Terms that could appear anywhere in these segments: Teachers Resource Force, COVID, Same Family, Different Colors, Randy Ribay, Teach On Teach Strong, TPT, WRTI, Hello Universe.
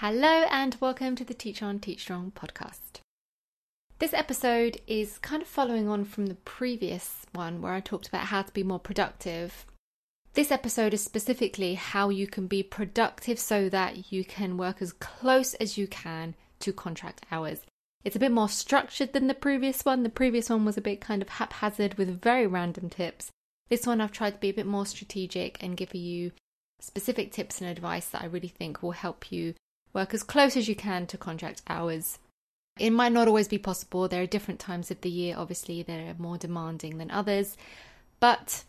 Hello and welcome to the Teach On Teach Strong podcast. This episode is kind of following on from the previous one where I talked about how to be more productive. This episode is specifically how you can be productive so that you can work as close as you can to contract hours. It's a bit more structured than the previous one. The previous one was a bit kind of haphazard with very random tips. This one I've tried to be a bit more strategic and give you specific tips and advice that I really think will help you work as close as you can to contract hours. It might not always be possible. There are different times of the year, obviously, that are more demanding than others, but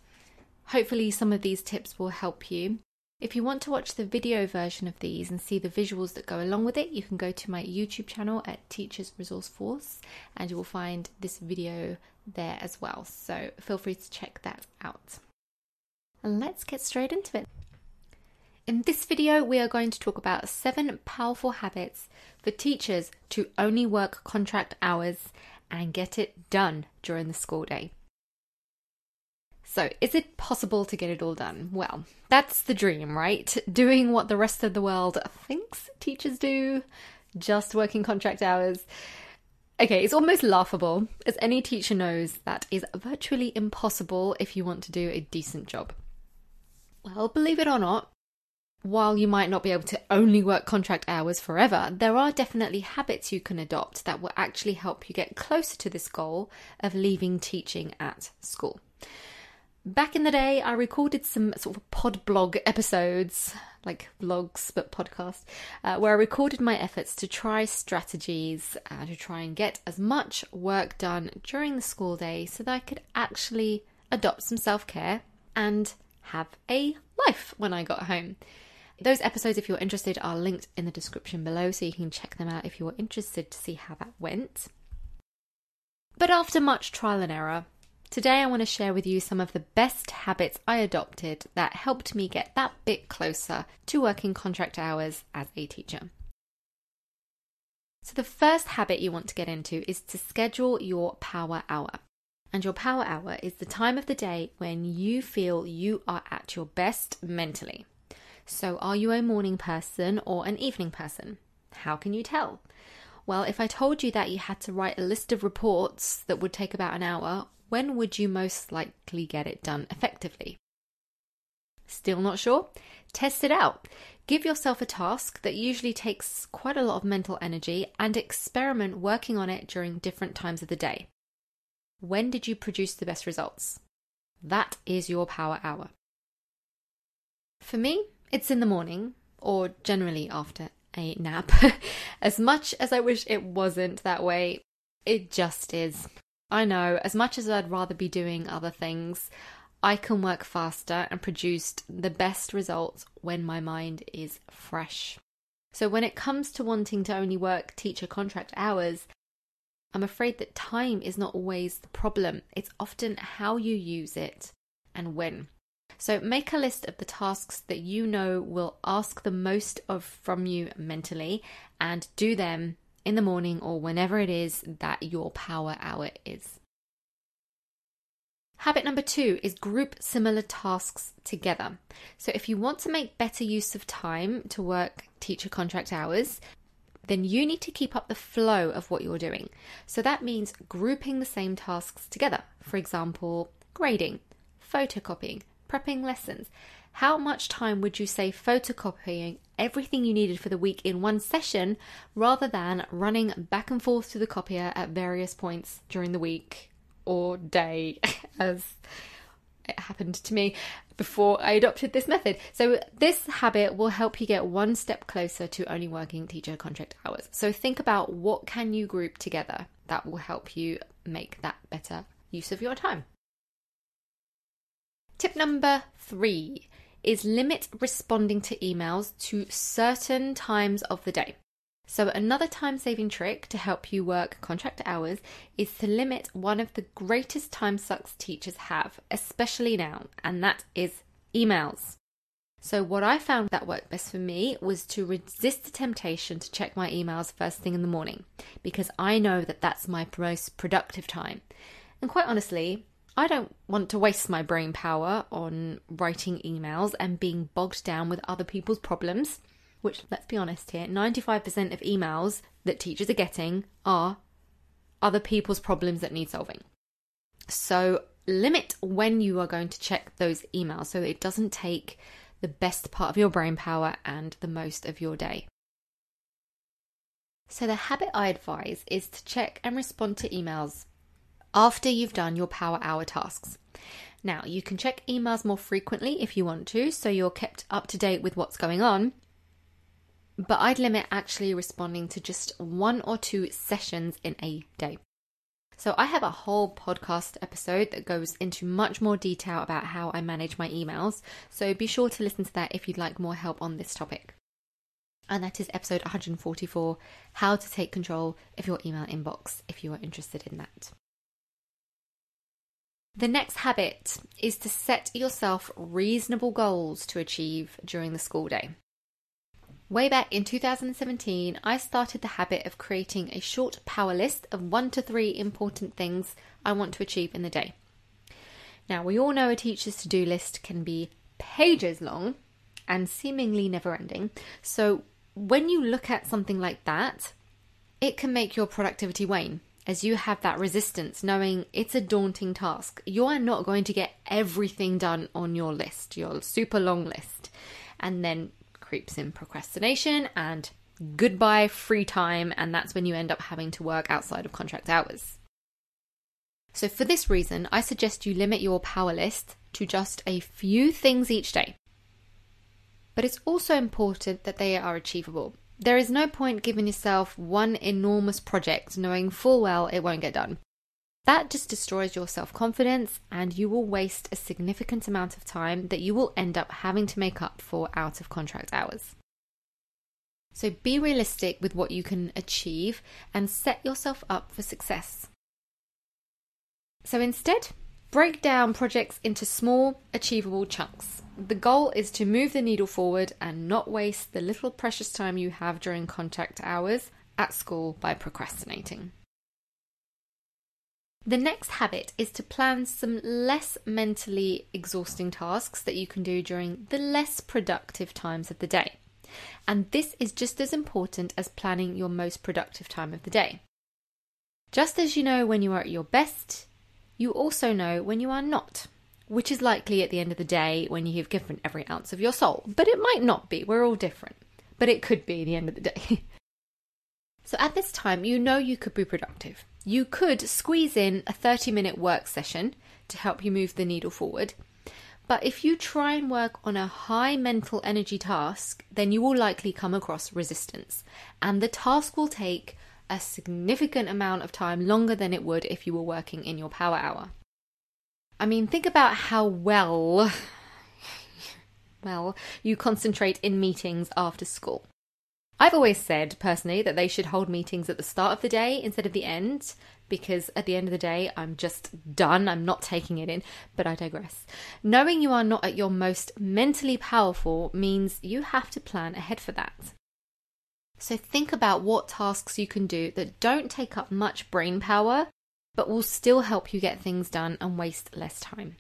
hopefully some of these tips will help you. If you want to watch the video version of these and see the visuals that go along with it, you can go to my YouTube channel at Teachers Resource Force and you will find this video there as well. So feel free to check that out. And let's get straight into it. In this video, we are going to talk about 7 powerful habits for teachers to only work contract hours and get it done during the school day. So, is it possible to get it all done? Well, that's the dream, right? Doing what the rest of the world thinks teachers do, just working contract hours. Okay, it's almost laughable, as any teacher knows that is virtually impossible if you want to do a decent job. Well, believe it or not, while you might not be able to only work contract hours forever, there are definitely habits you can adopt that will actually help you get closer to this goal of leaving teaching at school. Back in the day, I recorded some sort of pod blog episodes, like vlogs, but podcast, where I recorded my efforts to try strategies to try and get as much work done during the school day so that I could actually adopt some self-care and have a life when I got home. Those episodes, if you're interested, are linked in the description below, so you can check them out if you're interested to see how that went. But after much trial and error, today I want to share with you some of the best habits I adopted that helped me get that bit closer to working contract hours as a teacher. So the first habit you want to get into is to schedule your power hour. And your power hour is the time of the day when you feel you are at your best mentally. So are you a morning person or an evening person? How can you tell? Well, if I told you that you had to write a list of reports that would take about an hour, when would you most likely get it done effectively? Still not sure? Test it out. Give yourself a task that usually takes quite a lot of mental energy and experiment working on it during different times of the day. When did you produce the best results? That is your power hour. For me, it's in the morning, or generally after a nap. As much as I wish it wasn't that way, it just is. I know, as much as I'd rather be doing other things, I can work faster and produce the best results when my mind is fresh. So when it comes to wanting to only work teacher contract hours, I'm afraid that time is not always the problem. It's often how you use it and when. So make a list of the tasks that you know will ask the most from you mentally and do them in the morning or whenever it is that your power hour is. Habit number 2 is group similar tasks together. So if you want to make better use of time to work teacher contract hours, then you need to keep up the flow of what you're doing. So that means grouping the same tasks together. For example, grading, photocopying, prepping lessons. How much time would you say photocopying everything you needed for the week in one session rather than running back and forth to the copier at various points during the week or day, as it happened to me before I adopted this method. So this habit will help you get one step closer to only working teacher contract hours. So think about what can you group together that will help you make that better use of your time. Tip number 3 is limit responding to emails to certain times of the day. So another time-saving trick to help you work contract hours is to limit one of the greatest time sucks teachers have, especially now, and that is emails. So what I found that worked best for me was to resist the temptation to check my emails first thing in the morning, because I know that that's my most productive time. And quite honestly, I don't want to waste my brain power on writing emails and being bogged down with other people's problems. which, let's be honest here, 95% of emails that teachers are getting are other people's problems that need solving. So limit when you are going to check those emails so it doesn't take the best part of your brain power and the most of your day. So the habit I advise is to check and respond to emails after you've done your power hour tasks. Now, you can check emails more frequently if you want to, so you're kept up to date with what's going on. But I'd limit actually responding to just 1 or 2 sessions in a day. So I have a whole podcast episode that goes into much more detail about how I manage my emails. So be sure to listen to that if you'd like more help on this topic. And that is episode 144, How to Take Control of Your Email Inbox, if you are interested in that. The next habit is to set yourself reasonable goals to achieve during the school day. Way back in 2017, I started the habit of creating a short power list of 1 to 3 important things I want to achieve in the day. Now, we all know a teacher's to-do list can be pages long and seemingly never-ending. So when you look at something like that, it can make your productivity wane as you have that resistance, knowing it's a daunting task. You are not going to get everything done on your list, your super long list. And then creeps in procrastination and goodbye free time, and that's when you end up having to work outside of contract hours. So for this reason, I suggest you limit your power list to just a few things each day. But it's also important that they are achievable. There is no point giving yourself one enormous project knowing full well it won't get done. That just destroys your self-confidence, and you will waste a significant amount of time that you will end up having to make up for out of contract hours. So be realistic with what you can achieve and set yourself up for success. So instead, break down projects into small, achievable chunks. The goal is to move the needle forward and not waste the little precious time you have during contract hours at school by procrastinating. The next habit is to plan some less mentally exhausting tasks that you can do during the less productive times of the day. And this is just as important as planning your most productive time of the day. Just as you know when you are at your best, you also know when you are not, which is likely at the end of the day when you have given every ounce of your soul. But it might not be, we're all different. But it could be the end of the day. So at this time, you know you could be productive. You could squeeze in a 30-minute work session to help you move the needle forward. But if you try and work on a high mental energy task, then you will likely come across resistance. And the task will take a significant amount of time longer than it would if you were working in your power hour. I mean, think about how well you concentrate in meetings after school. I've always said, personally, that they should hold meetings at the start of the day instead of the end, because at the end of the day, I'm just done. I'm not taking it in, but I digress. Knowing you are not at your most mentally powerful means you have to plan ahead for that. So think about what tasks you can do that don't take up much brain power, but will still help you get things done and waste less time.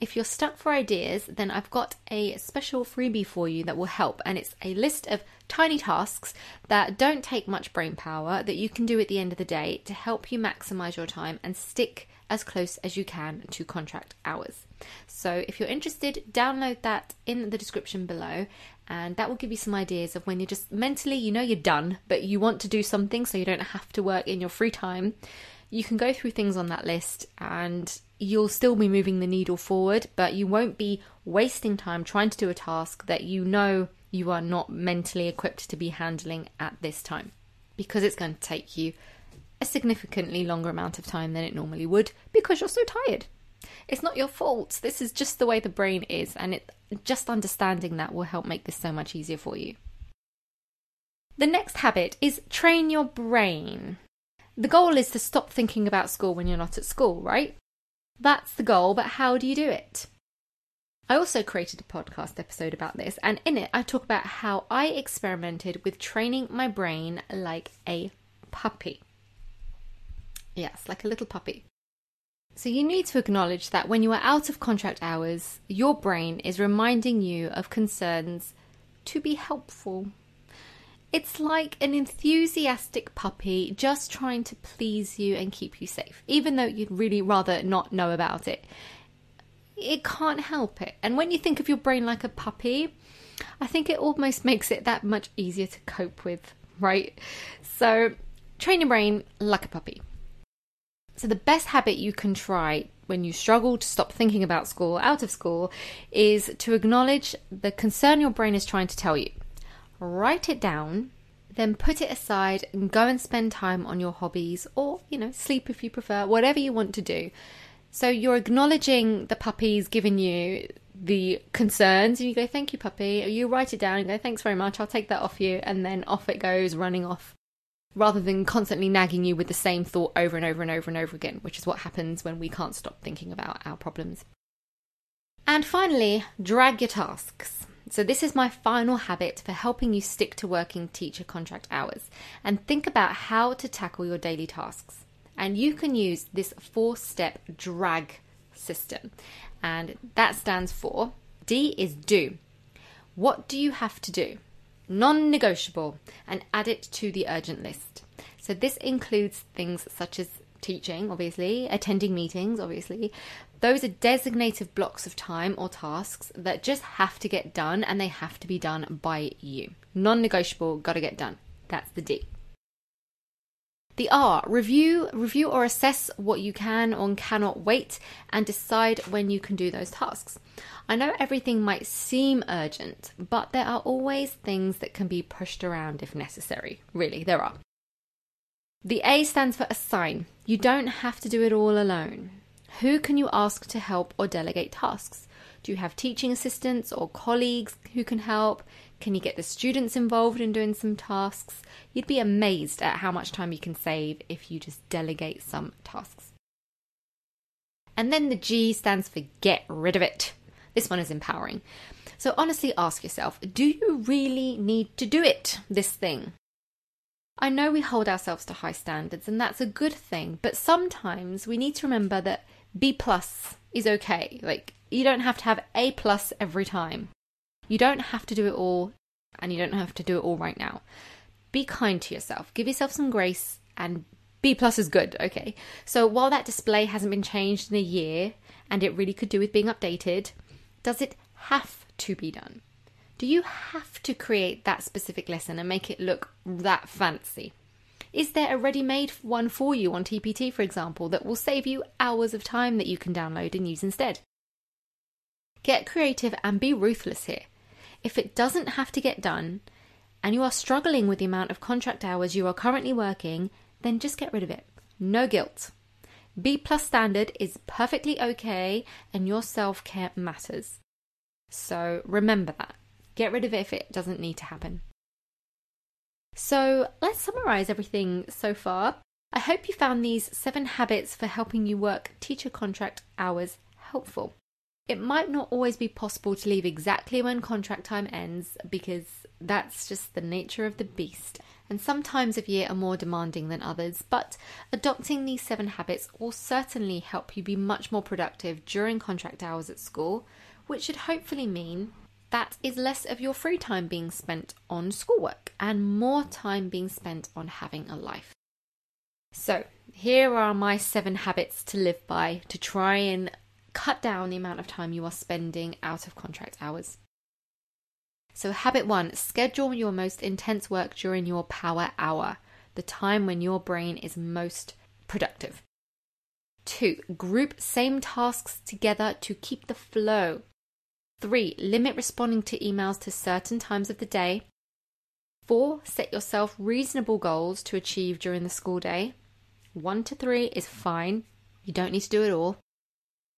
If you're stuck for ideas, then I've got a special freebie for you that will help, and it's a list of tiny tasks that don't take much brain power that you can do at the end of the day to help you maximize your time and stick as close as you can to contract hours. So if you're interested, download that in the description below, and that will give you some ideas of when you're just mentally, you know you're done, but you want to do something so you don't have to work in your free time. You can go through things on that list and you'll still be moving the needle forward, but you won't be wasting time trying to do a task that you know you are not mentally equipped to be handling at this time, because it's going to take you a significantly longer amount of time than it normally would because you're so tired. It's not your fault. This is just the way the brain is, and just understanding that will help make this so much easier for you. The next habit is train your brain. The goal is to stop thinking about school when you're not at school, right? That's the goal, but how do you do it? I also created a podcast episode about this, and in it I talk about how I experimented with training my brain like a puppy. Yes, like a little puppy. So you need to acknowledge that when you are out of contract hours, your brain is reminding you of concerns to be helpful It's like an enthusiastic puppy just trying to please you and keep you safe, even though you'd really rather not know about it. It can't help it. And when you think of your brain like a puppy, I think it almost makes it that much easier to cope with, right? So train your brain like a puppy. So the best habit you can try when you struggle to stop thinking about school, out of school, is to acknowledge the concern your brain is trying to tell you. Write it down, then put it aside and go and spend time on your hobbies or, sleep if you prefer, whatever you want to do. So you're acknowledging the puppy's giving you the concerns and you go, thank you, puppy. Or you write it down and go, thanks very much, I'll take that off you. And then off it goes, running off, rather than constantly nagging you with the same thought over and over and over and over again, which is what happens when we can't stop thinking about our problems. And finally, drag your tasks. So this is my final habit for helping you stick to working teacher contract hours, and think about how to tackle your daily tasks. And you can use this 4-step drag system. And that stands for D is do. What do you have to do? Non-negotiable, and add it to the urgent list. So this includes things such as teaching, obviously, attending meetings, obviously. Those are designated blocks of time or tasks that just have to get done, and they have to be done by you. Non-negotiable, got to get done. That's the D. The R, review or assess what you can or cannot wait, and decide when you can do those tasks. I know everything might seem urgent, but there are always things that can be pushed around if necessary. Really, there are. The A stands for assign. You don't have to do it all alone. Who can you ask to help or delegate tasks? Do you have teaching assistants or colleagues who can help? Can you get the students involved in doing some tasks? You'd be amazed at how much time you can save if you just delegate some tasks. And then the G stands for get rid of it. This one is empowering. So honestly, ask yourself, do you really need to do it, this thing? I know we hold ourselves to high standards, and that's a good thing, but sometimes we need to remember that B+ is okay. Like, you don't have to have A+ every time. You don't have to do it all, and you don't have to do it all right now. Be kind to yourself, give yourself some grace, and B+ is good, okay? So while that display hasn't been changed in a year, and it really could do with being updated, does it have to be done? Do you have to create that specific lesson and make it look that fancy? Is there a ready-made one for you on TPT, for example, that will save you hours of time that you can download and use instead? Get creative and be ruthless here. If it doesn't have to get done and you are struggling with the amount of contract hours you are currently working, then just get rid of it. No guilt. B+ standard is perfectly okay, and your self-care matters. So remember that. Get rid of it if it doesn't need to happen. So let's summarize everything so far. I hope you found these 7 habits for helping you work teacher contract hours helpful. It might not always be possible to leave exactly when contract time ends, because that's just the nature of the beast. And some times of year are more demanding than others, but adopting these 7 habits will certainly help you be much more productive during contract hours at school, which should hopefully mean that is less of your free time being spent on schoolwork and more time being spent on having a life. So here are my 7 habits to live by to try and cut down the amount of time you are spending out of contract hours. So habit 1, schedule your most intense work during your power hour, the time when your brain is most productive. 2, group same tasks together to keep the flow. 3, limit responding to emails to certain times of the day. 4, set yourself reasonable goals to achieve during the school day. 1 to 3 is fine. You don't need to do it all.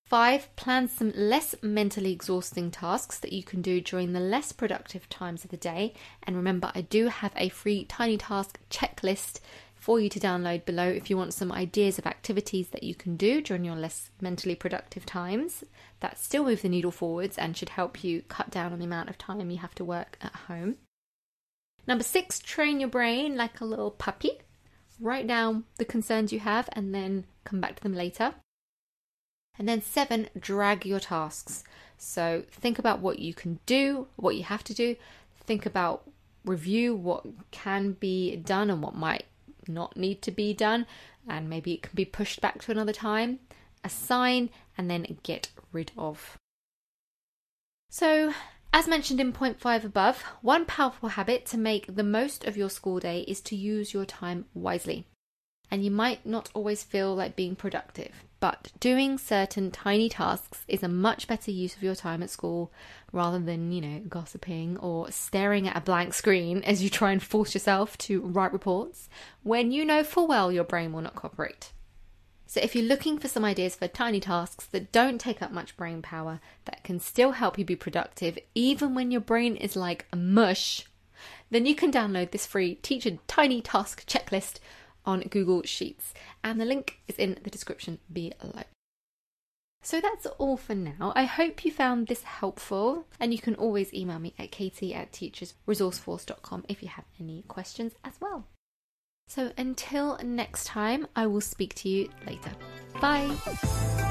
5, plan some less mentally exhausting tasks that you can do during the less productive times of the day. And remember, I do have a free tiny task checklist for you to download below if you want some ideas of activities that you can do during your less mentally productive times that still move the needle forwards and should help you cut down on the amount of time you have to work at home. Number 6, train your brain like a little puppy. Write down the concerns you have and then come back to them later. And then 7, drag your tasks. So think about what you can do, what you have to do. Think about review what can be done and what might not need to be done, and maybe it can be pushed back to another time, assign, and then get rid of. So, as mentioned in point 5 above, one powerful habit to make the most of your school day is to use your time wisely. And you might not always feel like being productive, but doing certain tiny tasks is a much better use of your time at school rather than, gossiping or staring at a blank screen as you try and force yourself to write reports when you know full well your brain will not cooperate. So if you're looking for some ideas for tiny tasks that don't take up much brain power, that can still help you be productive even when your brain is like mush, then you can download this free Teacher Tiny Task Checklist on Google Sheets, and the link is in the description below. So that's all for now. I hope you found this helpful, and you can always email me at katie@teachersresourceforce.com if you have any questions as well. So until next time, I will speak to you later. Bye!